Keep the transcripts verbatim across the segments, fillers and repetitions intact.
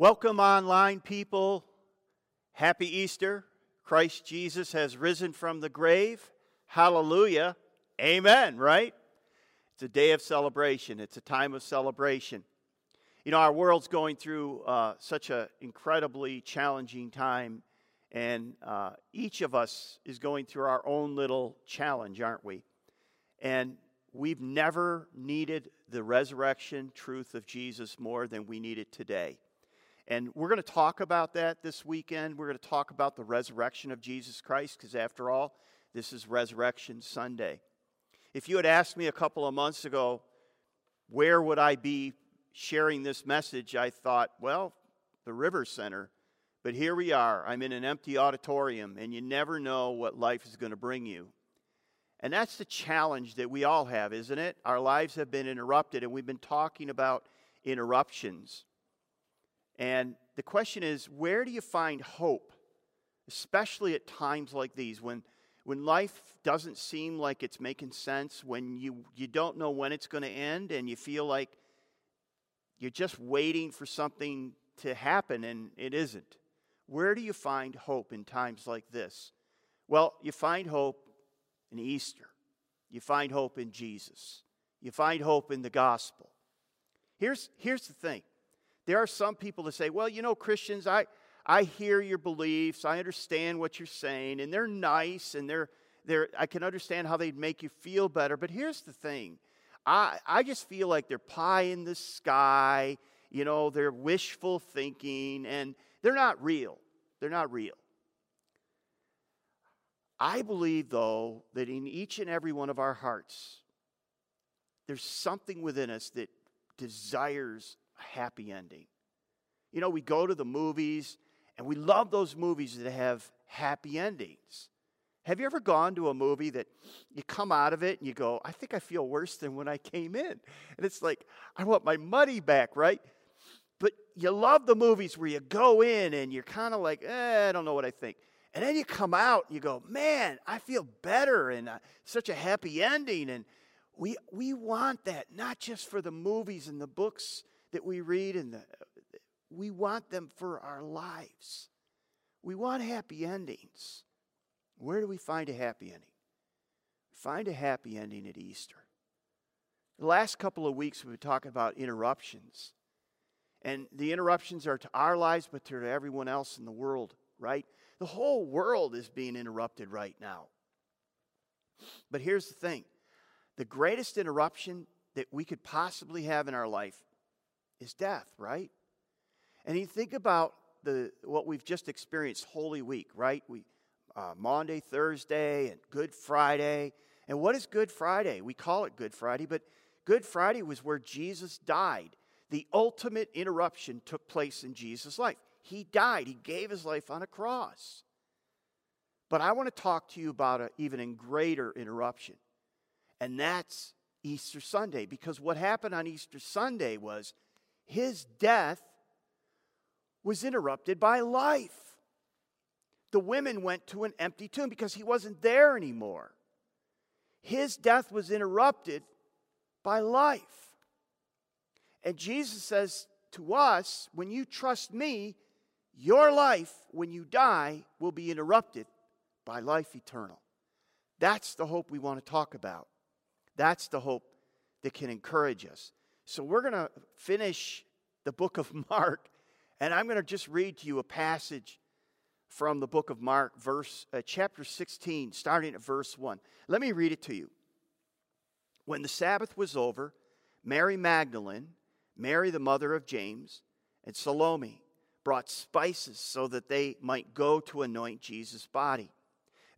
Welcome, online people. Happy Easter. Christ Jesus has risen from the grave. Hallelujah. Amen, right? It's a day of celebration. It's a time of celebration. You know, our world's going through uh, such an incredibly challenging time, and uh, each of us is going through our own little challenge, aren't we? And we've never needed the resurrection truth of Jesus more than we need it today. And we're going to talk about that this weekend. We're going to talk about the resurrection of Jesus Christ because, after all, this is Resurrection Sunday. If you had asked me a couple of months ago, where would I be sharing this message, I thought, well, the River Center. But here we are. I'm in an empty auditorium, and you never know what life is going to bring you. And that's the challenge that we all have, isn't it? Our lives have been interrupted, and we've been talking about interruptions. And the question is, where do you find hope, especially at times like these, when, when life doesn't seem like it's making sense, when you, you don't know when it's going to end, and you feel like you're just waiting for something to happen, and it isn't? Where do you find hope in times like this? Well, you find hope in Easter. You find hope in Jesus. You find hope in the gospel. Here's, here's the thing. There are some people that say, well, you know, Christians, I, I hear your beliefs, I understand what you're saying, and they're nice, and they're, they're, I can understand how they'd make you feel better. But here's the thing. I, I just feel like they're pie in the sky, you know, they're wishful thinking, and they're not real. They're not real. I believe, though, that in each and every one of our hearts, there's something within us that desires a happy ending. You know, we go to the movies, and we love those movies that have happy endings. Have you ever gone to a movie that you come out of it and you go, I think I feel worse than when I came in? And it's like, I want my money back, right? But you love the movies where you go in and you're kind of like, eh, I don't know what I think. And then you come out and you go, man, I feel better, and uh, such a happy ending. And we, we want that, not just for the movies and the books that we read, and the, we want them for our lives. We want happy endings. Where do we find a happy ending? We find a happy ending at Easter. The last couple of weeks we've been talking about interruptions. And the interruptions are to our lives, but they're to everyone else in the world, right? The whole world is being interrupted right now. But here's the thing. The greatest interruption that we could possibly have in our life is death, right? And you think about the what we've just experienced Holy Week, right? We uh, Monday, Thursday, and Good Friday. And what is Good Friday? We call it Good Friday, but Good Friday was where Jesus died. The ultimate interruption took place in Jesus' life. He died. He gave his life on a cross. But I want to talk to you about an even greater interruption, and that's Easter Sunday, because what happened on Easter Sunday was his death was interrupted by life. The women went to an empty tomb because he wasn't there anymore. His death was interrupted by life. And Jesus says to us, when you trust me, your life, when you die, will be interrupted by life eternal. That's the hope we want to talk about. That's the hope that can encourage us. So we're going to finish the book of Mark, and I'm going to just read to you a passage from the book of Mark, verse uh, chapter sixteen, starting at verse one. Let me read it to you. When the Sabbath was over, Mary Magdalene, Mary the mother of James, and Salome brought spices so that they might go to anoint Jesus' body.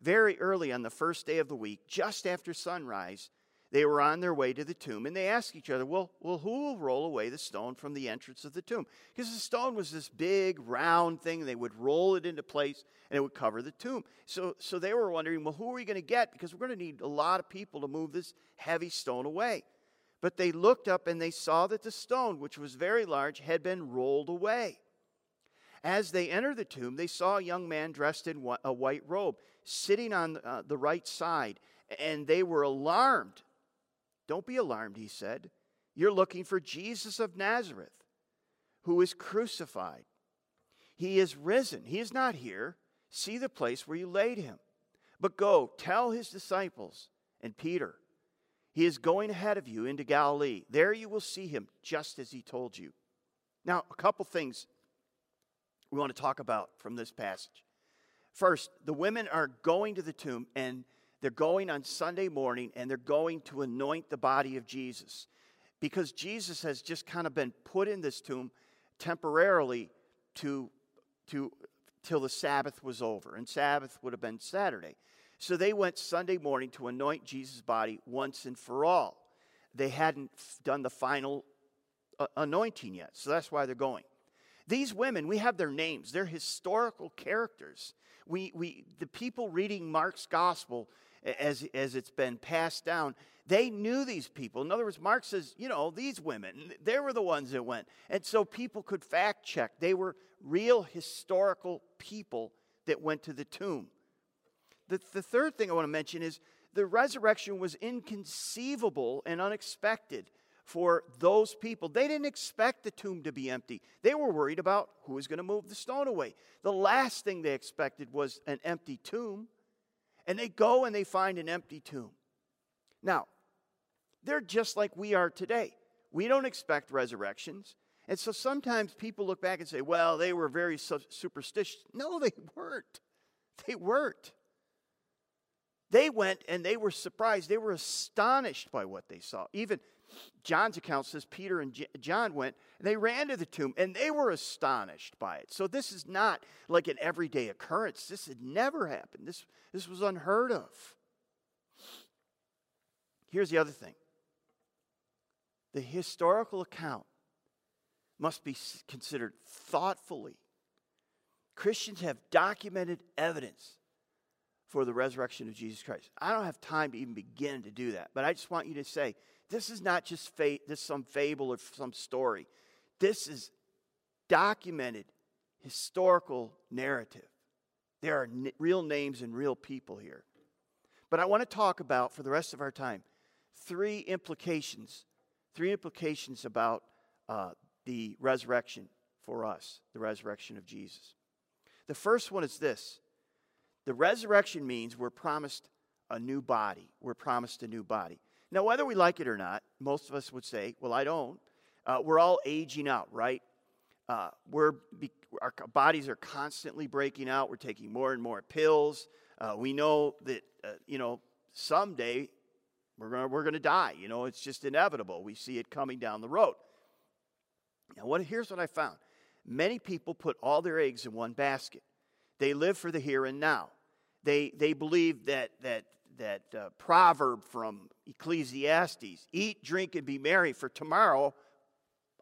Very early on the first day of the week, just after sunrise, they were on their way to the tomb, and they asked each other, well, well, who will roll away the stone from the entrance of the tomb? Because the stone was this big, round thing. They would roll it into place, and it would cover the tomb. So, so they were wondering, well, who are we going to get? Because we're going to need a lot of people to move this heavy stone away. But they looked up, and they saw that the stone, which was very large, had been rolled away. As they entered the tomb, they saw a young man dressed in a white robe, sitting on uh, the right side, and they were alarmed. Don't be alarmed, he said. You're looking for Jesus of Nazareth, who is crucified. He is risen. He is not here. See the place where you laid him. But go, tell his disciples and Peter, he is going ahead of you into Galilee. There you will see him, just as he told you. Now, a couple things we want to talk about from this passage. First, the women are going to the tomb, and they're going on Sunday morning, and they're going to anoint the body of Jesus. Because Jesus has just kind of been put in this tomb temporarily to, to, till the Sabbath was over. And Sabbath would have been Saturday. So they went Sunday morning to anoint Jesus' body once and for all. They hadn't done the final uh, anointing yet, so that's why they're going. These women, we have their names. They're historical characters. We, we, the people reading Mark's gospel as, as it's been passed down, they knew these people. In other words, Mark says, you know, these women, they were the ones that went. And so people could fact check. They were real historical people that went to the tomb. The, the third thing I want to mention is the resurrection was inconceivable and unexpected for those people. They didn't expect the tomb to be empty. They were worried about who was going to move the stone away. The last thing they expected was an empty tomb. And they go and they find an empty tomb. Now, they're just like we are today. We don't expect resurrections. And so sometimes people look back and say, well, they were very superstitious. No, they weren't. They weren't. They went and they were surprised. They were astonished by what they saw. Even John's account says Peter and John went, and they ran to the tomb, and they were astonished by it. So this is not like an everyday occurrence. This had never happened. This, this was unheard of. Here's the other thing. The historical account must be considered thoughtfully. Christians have documented evidence for the resurrection of Jesus Christ. I don't have time to even begin to do that, but I just want you to say, this is not just fate, this is some fable or some story. This is documented historical narrative. There are n- real names and real people here. But I want to talk about, for the rest of our time, three implications, three implications about uh, the resurrection for us, the resurrection of Jesus. The first one is this. The resurrection means we're promised a new body. We're promised a new body. Now, whether we like it or not, most of us would say, well, I don't. Uh, we're all aging out, right? Uh, we're, our bodies are constantly breaking out. We're taking more and more pills. Uh, we know that, uh, you know, someday we're gonna, we're gonna die. You know, it's just inevitable. We see it coming down the road. Now, what, here's what I found. Many people put all their eggs in one basket. They live for the here and now. They, they believe that, that, that uh, proverb from Ecclesiastes, eat, drink, and be merry, for tomorrow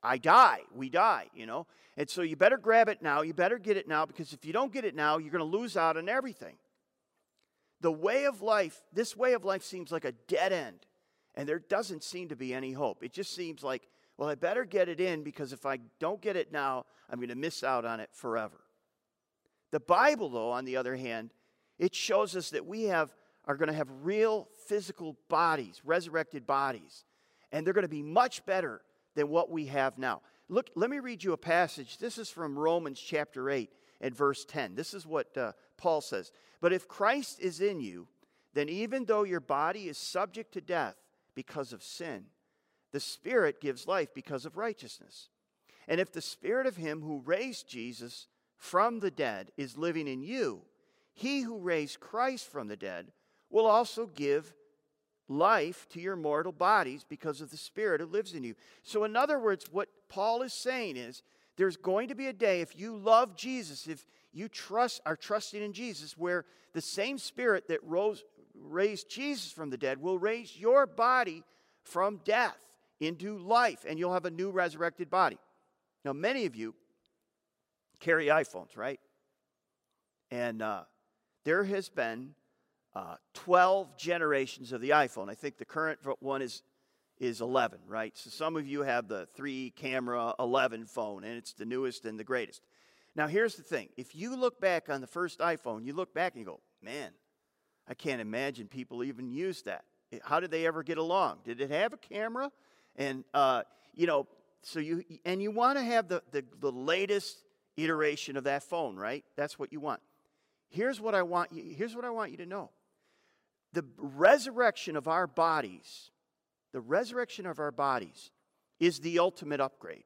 I die, we die, you know. And so you better grab it now, you better get it now, because if you don't get it now, you're going to lose out on everything. The way of life, this way of life seems like a dead end, and there doesn't seem to be any hope. It just seems like, well, I better get it in, because if I don't get it now, I'm going to miss out on it forever. The Bible, though, on the other hand, it shows us that we have are going to have real physical bodies, resurrected bodies. And they're going to be much better than what we have now. Look, let me read you a passage. This is from Romans chapter eight and verse ten. This is what uh, Paul says. But if Christ is in you, then even though your body is subject to death because of sin, the Spirit gives life because of righteousness. And if the Spirit of him who raised Jesus from the dead is living in you, he who raised Christ from the dead will also give life to your mortal bodies because of the Spirit who lives in you. So in other words, what Paul is saying is, there's going to be a day, if you love Jesus, if you trust, are trusting in Jesus, where the same Spirit that rose, raised Jesus from the dead will raise your body from death into life, and you'll have a new resurrected body. Now, many of you carry iPhones, right? And uh, there has been Uh, twelve generations of the iPhone. I think the current one is is eleven, right? So some of you have the three-camera eleven phone, and it's the newest and the greatest. Now, here's the thing. If you look back on the first iPhone, you look back and you go, man, I can't imagine people even use that. How did they ever get along? Did it have a camera? And, uh, you know, so you, and you want to have the, the, the latest iteration of that phone, right? That's what you want. Here's what I want you, here's what I want you to know. The resurrection of our bodies, the resurrection of our bodies is the ultimate upgrade.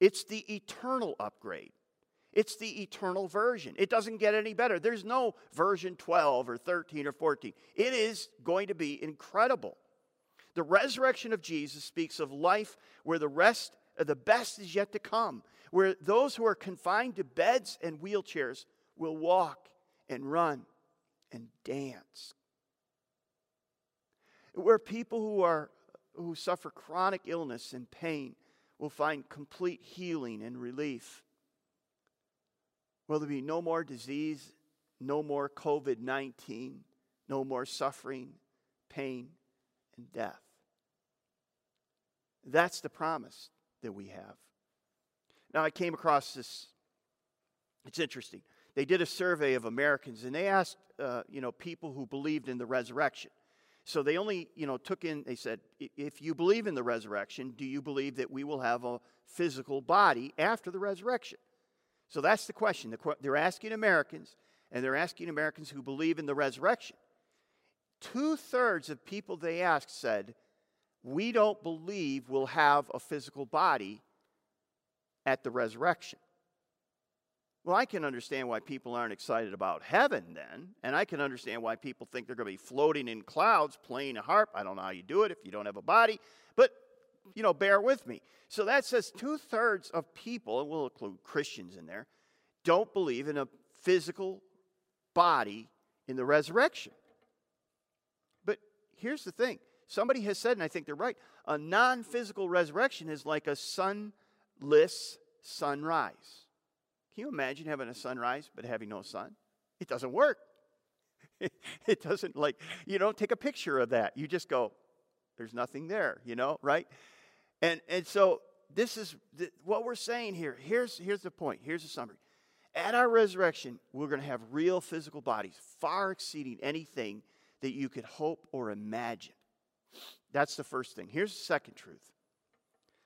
It's the eternal upgrade. It's the eternal version. It doesn't get any better. There's no version twelve or thirteen or fourteen. It is going to be incredible. The resurrection of Jesus speaks of life where the rest, the best is yet to come, where those who are confined to beds and wheelchairs will walk and run and dance. Where people who are who suffer chronic illness and pain will find complete healing and relief. Will there be no more disease, no more COVID nineteen, no more suffering, pain, and death? That's the promise that we have. Now, I came across this. It's interesting. They did a survey of Americans, and they asked, uh, you know, people who believed in the resurrection. So they only, you know, took in, they said, if you believe in the resurrection, do you believe that we will have a physical body after the resurrection? So that's the question. They're asking Americans, and they're asking Americans who believe in the resurrection. Two-thirds of people they asked said, we don't believe we'll have a physical body at the resurrection. Well, I can understand why people aren't excited about heaven then, and I can understand why people think they're going to be floating in clouds playing a harp. I don't know how you do it if you don't have a body, but, you know, bear with me. So that says two-thirds of people, and we'll include Christians in there, don't believe in a physical body in the resurrection. But here's the thing. Somebody has said, and I think they're right, a non-physical resurrection is like a sunless sunrise. Can you imagine having a sunrise but having no sun? It doesn't work. It doesn't, like, you don't take a picture of that. You just go, there's nothing there, you know, right? And and so this is th- what we're saying here. Here's, here's the point. Here's the summary. At our resurrection, we're going to have real physical bodies, far exceeding anything that you could hope or imagine. That's the first thing. Here's the second truth.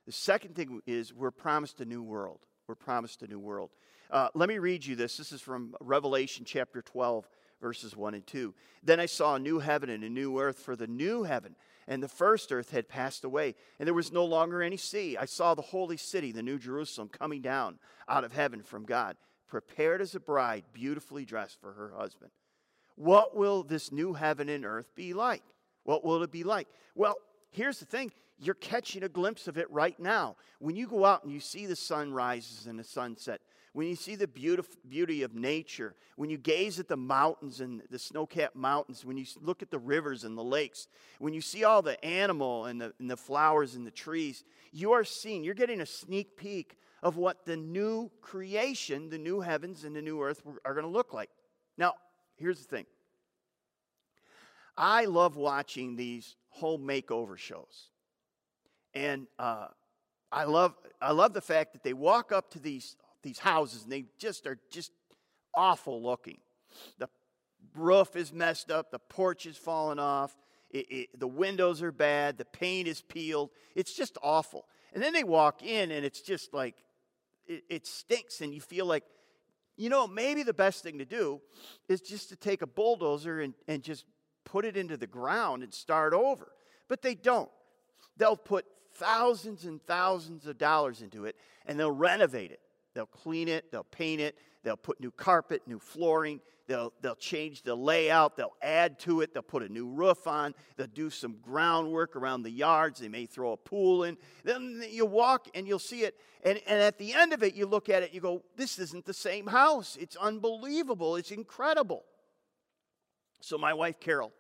The second thing is we're promised a new world. We're promised a new world. Uh, let me read you this. This is from Revelation chapter twelve, verses one and two. Then I saw a new heaven and a new earth, for the new heaven and the first earth had passed away, and there was no longer any sea. I saw the holy city, the new Jerusalem, coming down out of heaven from God, prepared as a bride, beautifully dressed for her husband. What will this new heaven and earth be like? What will it be like? Well, here's the thing. You're catching a glimpse of it right now. When you go out and you see the sun rises and the sunset, when you see the beauty of nature, when you gaze at the mountains and the snow-capped mountains, when you look at the rivers and the lakes, when you see all the animal and the, and the flowers and the trees, you are seeing, you're getting a sneak peek of what the new creation, the new heavens and the new earth are going to look like. Now, here's the thing. I love watching these home makeover shows. And uh, I love I love the fact that they walk up to these these houses, and they just are just awful looking. The roof is messed up. The porch is falling off. It, it, the windows are bad. The paint is peeled. It's just awful. And then they walk in, and it's just like, it, it stinks, and you feel like, you know, maybe the best thing to do is just to take a bulldozer and, and just put it into the ground and start over. But they don't. They'll put thousands and thousands of dollars into it, and they'll renovate it. They'll clean it, they'll paint it, they'll put new carpet, new flooring, they'll they'll change the layout, they'll add to it, they'll put a new roof on, they'll do some groundwork around the yards, they may throw a pool in. Then you walk and you'll see it, and, and at the end of it, you look at it, you go, this isn't the same house. It's unbelievable, it's incredible. So my wife, Carol,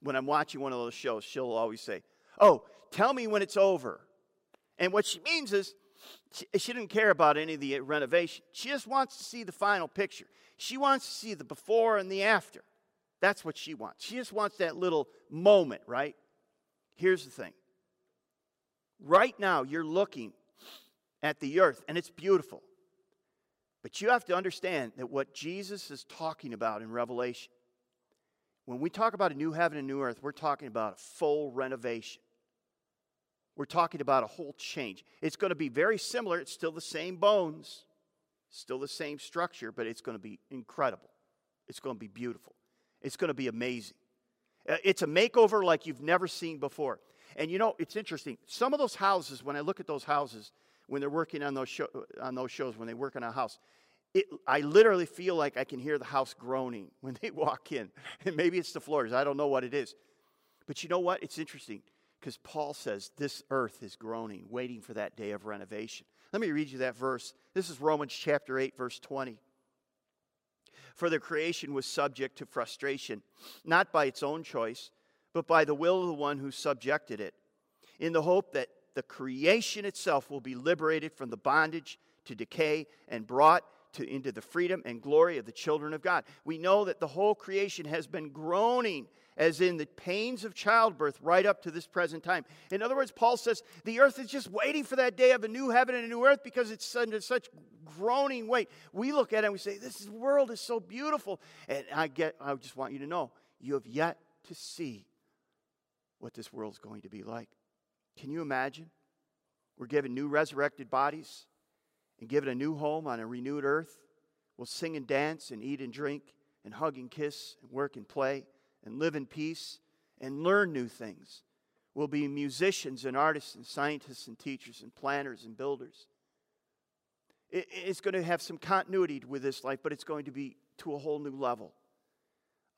when I'm watching one of those shows, she'll always say, oh, tell me when it's over. And what she means is, She, she didn't care about any of the renovation. She just wants to see the final picture. She wants to see the before and the after. That's what she wants. She just wants that little moment, right? Here's the thing. Right now, you're looking at the earth, and it's beautiful. But you have to understand that what Jesus is talking about in Revelation, when we talk about a new heaven and new earth, we're talking about a full renovation. We're talking about a whole change. It's going to be very similar. It's still the same bones. Still the same structure, but it's going to be incredible. It's going to be beautiful. It's going to be amazing. It's a makeover like you've never seen before. And you know, it's interesting. Some of those houses, when I look at those houses, when they're working on those, show, on those shows, when they work on a house, it, I literally feel like I can hear the house groaning when they walk in. And maybe it's the floors. I don't know what it is. But you know what? It's interesting because Paul says this earth is groaning, waiting for that day of renovation. Let me read you that verse. This is Romans chapter eight, verse twenty. For the creation was subject to frustration, not by its own choice, but by the will of the one who subjected it, in the hope that the creation itself will be liberated from the bondage to decay and brought to, into the freedom and glory of the children of God. We know that the whole creation has been groaning as in the pains of childbirth right up to this present time. In other words, Paul says the earth is just waiting for that day of a new heaven and a new earth because it's under such groaning weight. We look at it and we say, this world is so beautiful. And I get, I just want you to know, you have yet to see what this world's going to be like. Can you imagine? We're given new resurrected bodies and given a new home on a renewed earth. We'll sing and dance and eat and drink and hug and kiss and work and play and live in peace and learn new things. We'll be musicians and artists and scientists and teachers and planners and builders. It's going to have some continuity with this life, but it's going to be to a whole new level.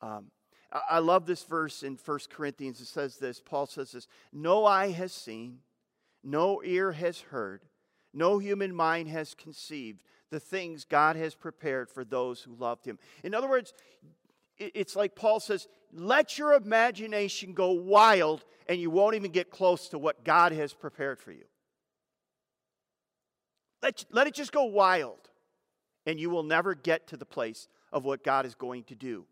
Um, I love this verse in First Corinthians. It says this. Paul says this. No eye has seen, no ear has heard, no human mind has conceived the things God has prepared for those who loved him. In other words, it's like Paul says, let your imagination go wild and you won't even get close to what God has prepared for you. Let, let it just go wild and you will never get to the place of what God is going to do.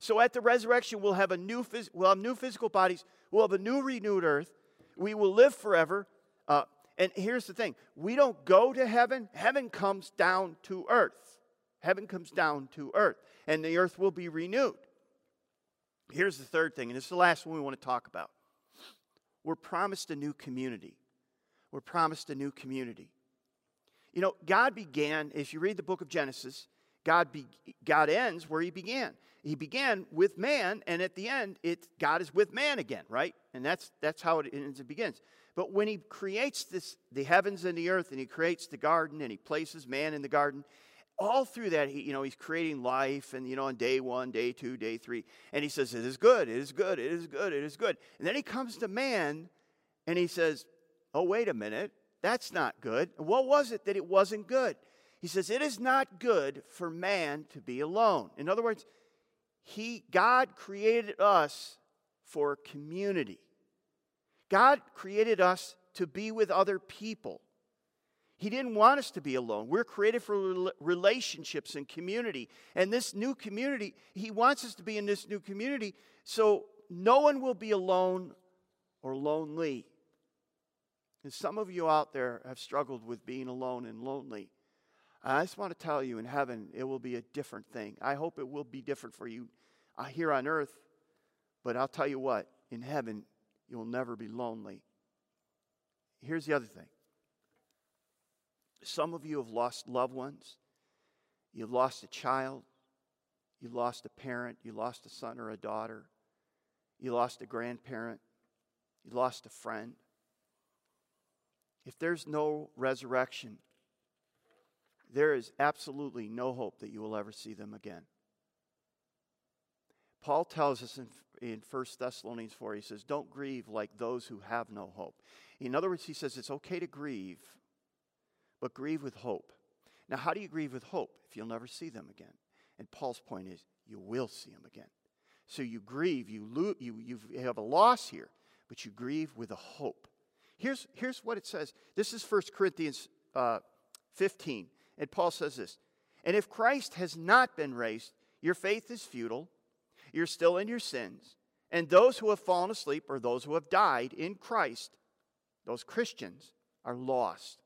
So at the resurrection, we'll have a new, phys- we'll have new physical bodies. We'll have a new renewed earth. We will live forever. Uh, and here's the thing. We don't go to heaven. Heaven comes down to earth. Heaven comes down to earth. And the earth will be renewed. Here's the third thing, and this is the last one we want to talk about. We're promised a new community. We're promised a new community. You know, God began, if you read the book of Genesis, God, be, God ends where he began. He began with man, and at the end, it, God is with man again, right? And that's that's how it ends. It begins. But when he creates this, the heavens and the earth, and he creates the garden, and he places man in the garden, all through that, he, you know, he's creating life, and you know, on day one, day two, day three, and he says, "It is good. It is good. It is good. It is good." And then he comes to man, and he says, "Oh, wait a minute, that's not good. What was it that it wasn't good?" He says, it is not good for man to be alone. In other words, he, God created us for community. God created us to be with other people. He didn't want us to be alone. We're created for relationships and community. And this new community, he wants us to be in this new community so no one will be alone or lonely. And some of you out there have struggled with being alone and lonely. I just want to tell you, in heaven, it will be a different thing. I hope it will be different for you here on earth. But I'll tell you what, in heaven, you'll never be lonely. Here's the other thing. Some of you have lost loved ones. You've lost a child. You lost a parent. You lost a son or a daughter. You lost a grandparent. You lost a friend. If there's no resurrection, there is absolutely no hope that you will ever see them again. Paul tells us in, in First Thessalonians four, he says, don't grieve like those who have no hope. In other words, he says it's okay to grieve, but grieve with hope. Now, how do you grieve with hope if you'll never see them again? And Paul's point is, you will see them again. So you grieve, you, lo- you, you have a loss here, but you grieve with a hope. Here's, here's what it says. This is First Corinthians uh, fifteen. And Paul says this, and if Christ has not been raised, your faith is futile, you're still in your sins, and those who have fallen asleep or those who have died in Christ, those Christians, are lost.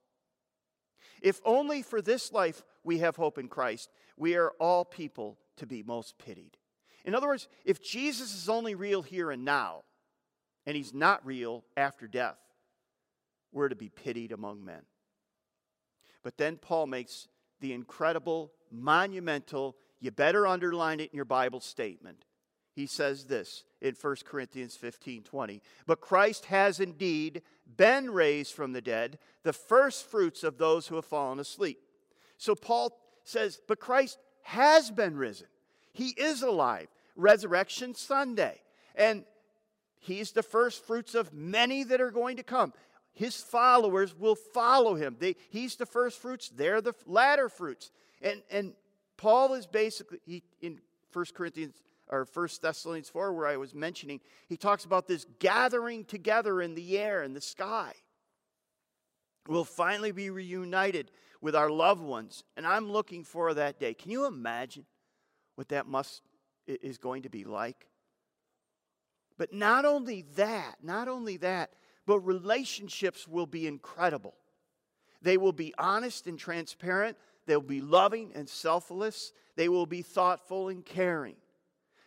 If only for this life we have hope in Christ, we are all people to be most pitied. In other words, if Jesus is only real here and now, and he's not real after death, we're to be pitied among men. But then Paul makes the incredible, monumental, you better underline it in your Bible statement. He says this in First Corinthians fifteen twenty. But Christ has indeed been raised from the dead, the first fruits of those who have fallen asleep. So Paul says, but Christ has been risen. He is alive. Resurrection Sunday. And he's the first fruits of many that are going to come. His followers will follow him. They, he's the first fruits. They're the latter fruits. And, and Paul is basically, he, in First Corinthians or First Thessalonians four, where I was mentioning, he talks about this gathering together in the air and the sky. We'll finally be reunited with our loved ones, and I'm looking for that day. Can you imagine what that must is going to be like? But not only that, not only that, but relationships will be incredible. They will be honest and transparent. They'll be loving and selfless. They will be thoughtful and caring.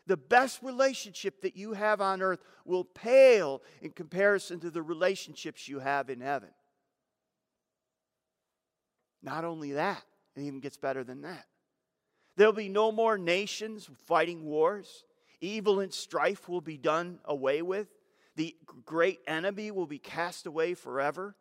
The best relationship that you have on earth will pale in comparison to the relationships you have in heaven. Not only that, it even gets better than that. There'll be no more nations fighting wars. Evil and strife will be done away with. The great enemy will be cast away forever.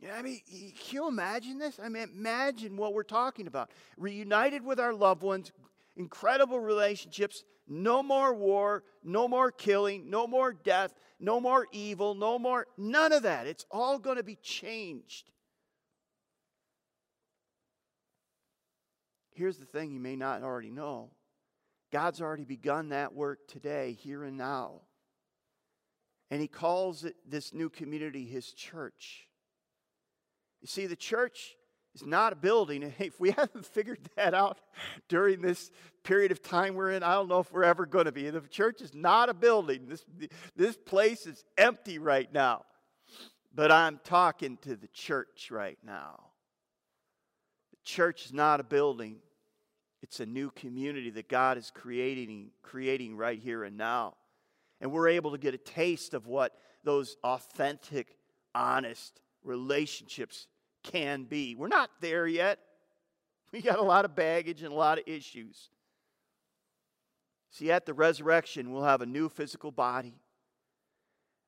You know, I mean, can you imagine this? I mean, imagine what we're talking about. Reunited with our loved ones, incredible relationships, no more war, no more killing, no more death, no more evil, no more, none of that. It's all going to be changed. Here's the thing you may not already know. God's already begun that work today, here and now. And he calls it, this new community, his church. You see, the church is not a building. And if we haven't figured that out during this period of time we're in, I don't know if we're ever going to be. The church is not a building. This, this place is empty right now. But I'm talking to the church right now. The church is not a building. It's a new community that God is creating, creating right here and now. And we're able to get a taste of what those authentic, honest relationships can be. We're not there yet. We got a lot of baggage and a lot of issues. See, at the resurrection, we'll have a new physical body.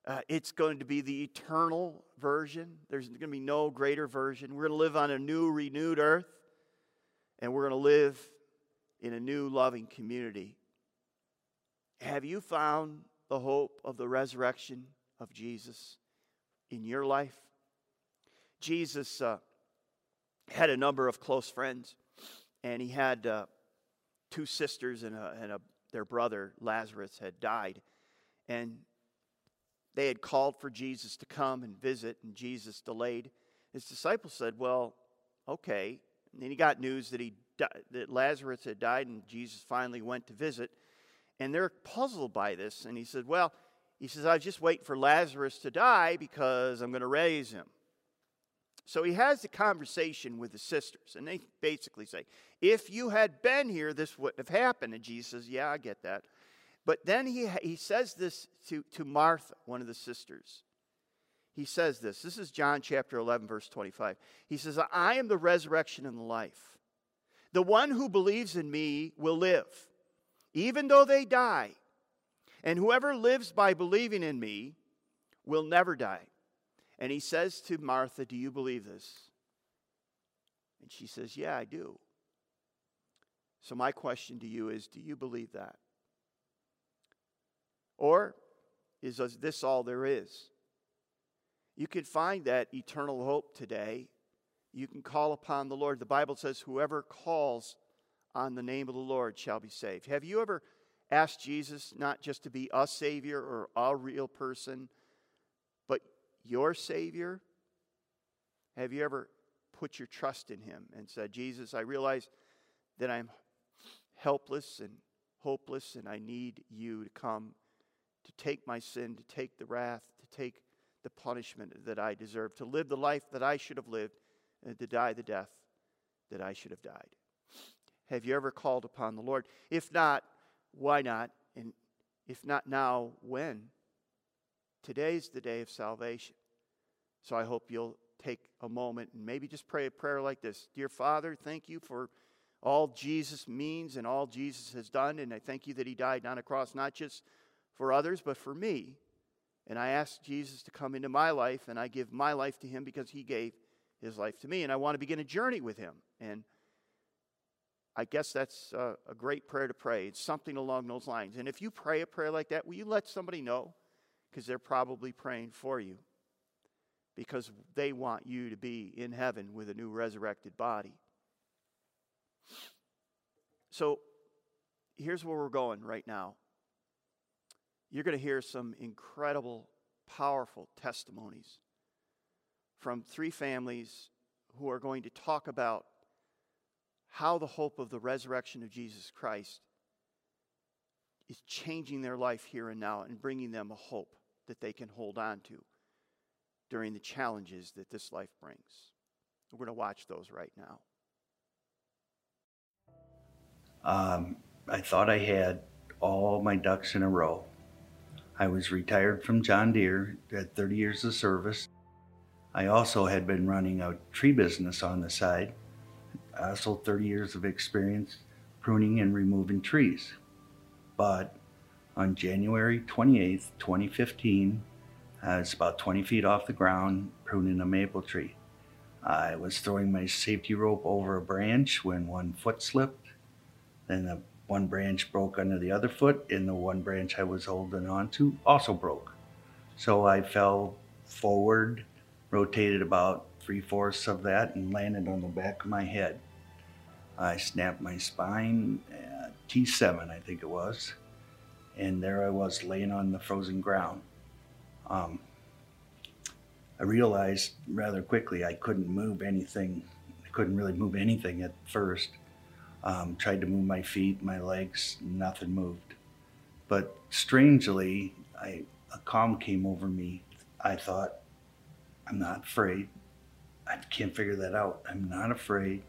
Uh, it's going to be the eternal version. There's going to be no greater version. We're going to live on a new, renewed earth. And we're going to live in a new loving community. Have you found the hope of the resurrection of Jesus in your life? Jesus uh, had a number of close friends, and he had uh, two sisters and, a, and a, their brother, Lazarus, had died. And they had called for Jesus to come and visit, and Jesus delayed. His disciples said, well, okay. And then he got news that he that Lazarus had died, and Jesus finally went to visit. And they're puzzled by this. And he said, well, he says, I was just waiting for Lazarus to die because I'm going to raise him. So he has the conversation with the sisters. And they basically say, if you had been here, this wouldn't have happened. And Jesus says, yeah, I get that. But then he, he says this to, to Martha, one of the sisters. He says this. This is John chapter eleven, verse twenty-five. He says, I am the resurrection and the life. The one who believes in me will live, even though they die. And whoever lives by believing in me will never die. And he says to Martha, do you believe this? And she says, yeah, I do. So my question to you is, do you believe that? Or is this all there is? You can find that eternal hope today. You can call upon the Lord. The Bible says, whoever calls on the name of the Lord shall be saved. Have you ever asked Jesus not just to be a Savior or a real person, but your Savior? Have you ever put your trust in him and said, Jesus, I realize that I'm helpless and hopeless, and I need you to come to take my sin, to take the wrath, to take the punishment that I deserve, to live the life that I should have lived, and to die the death that I should have died. Have you ever called upon the Lord? If not, why not? And if not now, when? Today's the day of salvation. So I hope you'll take a moment and maybe just pray a prayer like this. Dear Father, thank you for all Jesus means and all Jesus has done. And I thank you that he died on a cross, not just for others, but for me. And I ask Jesus to come into my life, and I give my life to him because he gave his life to me. And I want to begin a journey with him. And I guess that's a, a great prayer to pray. It's something along those lines. And if you pray a prayer like that, will you let somebody know? Because they're probably praying for you. Because they want you to be in heaven with a new resurrected body. So here's where we're going right now. You're going to hear some incredible, powerful testimonies from three families who are going to talk about how the hope of the resurrection of Jesus Christ is changing their life here and now and bringing them a hope that they can hold on to during the challenges that this life brings. We're going to watch those right now. Um, I thought I had all my ducks in a row. I was retired from John Deere at thirty years of service. I also had been running a tree business on the side. Also thirty years of experience pruning and removing trees. But on January twenty-eighth, twenty fifteen, I was about twenty feet off the ground pruning a maple tree. I was throwing my safety rope over a branch when one foot slipped. Then the one branch broke under the other foot, and the one branch I was holding on to also broke. So I fell forward, rotated about three-fourths of that, and landed on the back of my head. I snapped my spine, uh, T seven I think it was, and there I was laying on the frozen ground. Um, I realized rather quickly I couldn't move anything. I couldn't really move anything at first. Um, tried to move my feet, my legs, nothing moved. But strangely, I, a calm came over me. I thought, I'm not afraid. I can't figure that out. I'm not afraid.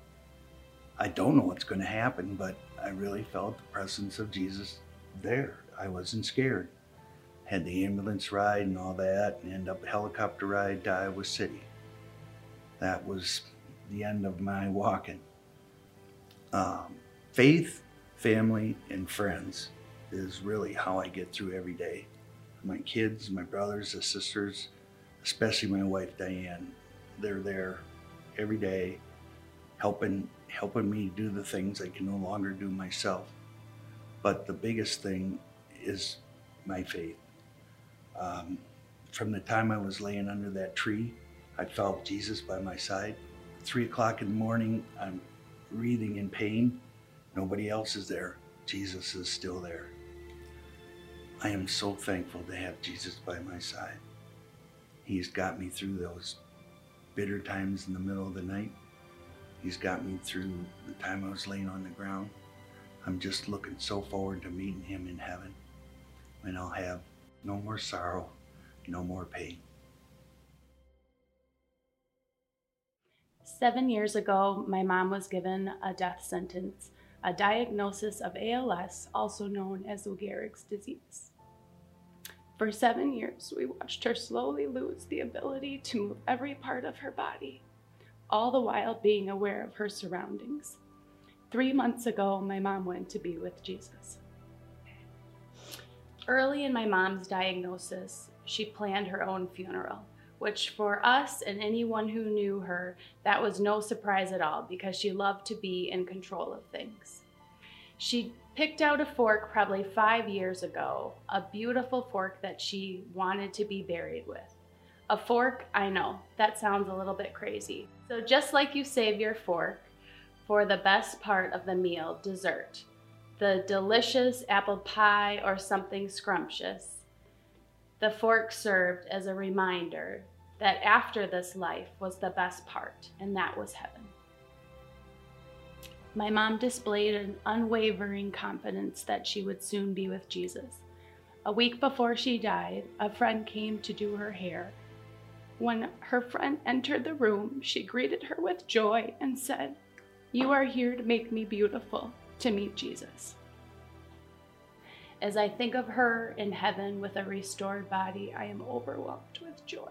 I don't know what's going to happen, but I really felt the presence of Jesus there. I wasn't scared. Had the ambulance ride and all that, and end up helicopter ride to Iowa City. That was the end of my walking. Um, faith, family, and friends is really how I get through every day. My kids, my brothers, the sisters, especially my wife, Diane, they're there every day helping, helping me do the things I can no longer do myself. But the biggest thing is my faith. Um, from the time I was laying under that tree, I felt Jesus by my side. Three o'clock in the morning, I'm breathing in pain. Nobody else is there. Jesus is still there. I am so thankful to have Jesus by my side. He's got me through those bitter times in the middle of the night. He's got me through the time I was laying on the ground. I'm just looking so forward to meeting him in heaven, when I'll have no more sorrow, no more pain. Seven years ago, my mom was given a death sentence, a diagnosis of A L S, also known as Lou Gehrig's disease. For seven years, we watched her slowly lose the ability to move every part of her body, all the while being aware of her surroundings. Three months ago, my mom went to be with Jesus. Early in my mom's diagnosis, she planned her own funeral, which for us and anyone who knew her, that was no surprise at all because she loved to be in control of things. She picked out a fork probably five years ago, a beautiful fork that she wanted to be buried with. A fork, I know, that sounds a little bit crazy. So just like you save your fork for the best part of the meal, dessert, the delicious apple pie or something scrumptious, the fork served as a reminder that after this life was the best part, and that was heaven. My mom displayed an unwavering confidence that she would soon be with Jesus. A week before she died, a friend came to do her hair. When her friend entered the room, she greeted her with joy and said, "You are here to make me beautiful, to meet Jesus." As I think of her in heaven with a restored body, I am overwhelmed with joy.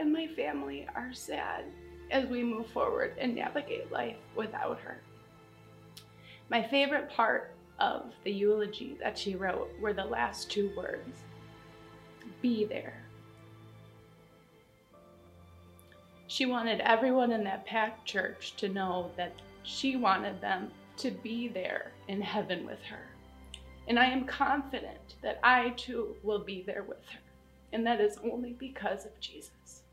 and my family are sad as we move forward and navigate life without her. My favorite part of the eulogy that she wrote were the last two words, "Be there." She wanted everyone in that packed church to know that she wanted them to be there in heaven with her. And I am confident that I too will be there with her. And that is only because of Jesus.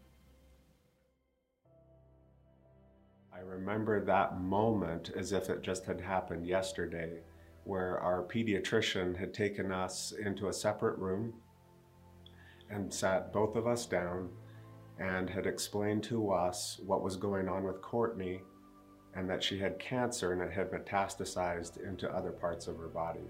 I remember that moment as if it just had happened yesterday, where our pediatrician had taken us into a separate room and sat both of us down and had explained to us what was going on with Courtney and that she had cancer and it had metastasized into other parts of her body.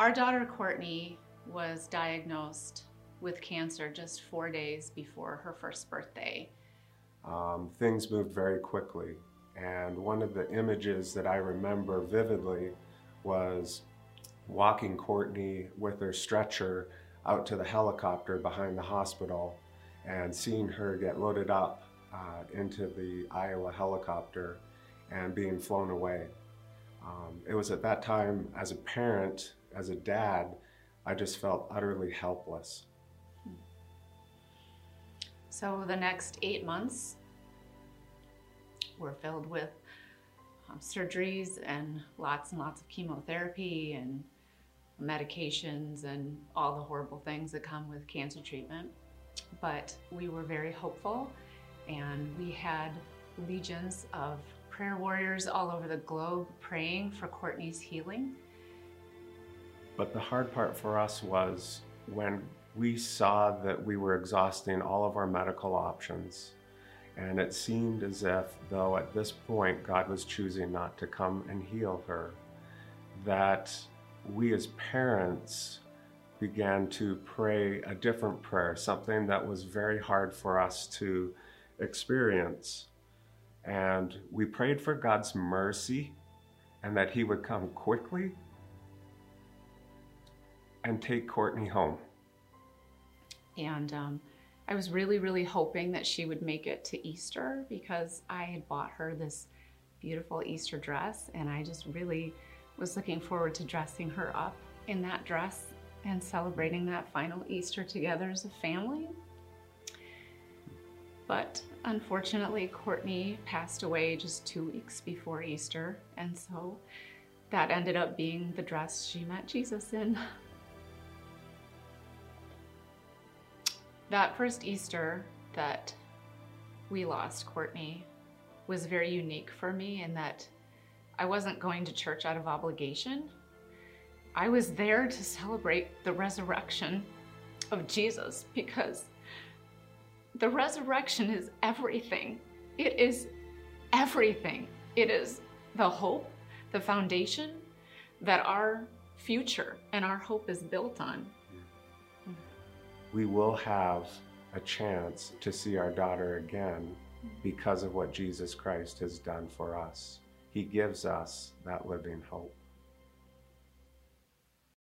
Our daughter Courtney was diagnosed with cancer just four days before her first birthday. Um, things moved very quickly, and one of the images that I remember vividly was walking Courtney with her stretcher out to the helicopter behind the hospital and seeing her get loaded up uh, into the Iowa helicopter and being flown away. Um, it was at that time, as a parent, as a dad, I just felt utterly helpless. So the next eight months were filled with um, surgeries and lots and lots of chemotherapy and medications and all the horrible things that come with cancer treatment. But we were very hopeful, and we had legions of prayer warriors all over the globe praying for Courtney's healing. But the hard part for us was when we saw that we were exhausting all of our medical options, and it seemed as if, though at this point God was choosing not to come and heal her, that we as parents began to pray a different prayer, something that was very hard for us to experience. And we prayed for God's mercy and that He would come quickly and take Courtney home. And um, I was really, really hoping that she would make it to Easter, because I had bought her this beautiful Easter dress, and I just really was looking forward to dressing her up in that dress and celebrating that final Easter together as a family. But unfortunately, Courtney passed away just two weeks before Easter, and so that ended up being the dress she met Jesus in. That first Easter that we lost Courtney was very unique for me, in that I wasn't going to church out of obligation. I was there to celebrate the resurrection of Jesus, because the resurrection is everything. It is everything. It is the hope, the foundation that our future and our hope is built on. We will have a chance to see our daughter again because of what Jesus Christ has done for us. He gives us that living hope.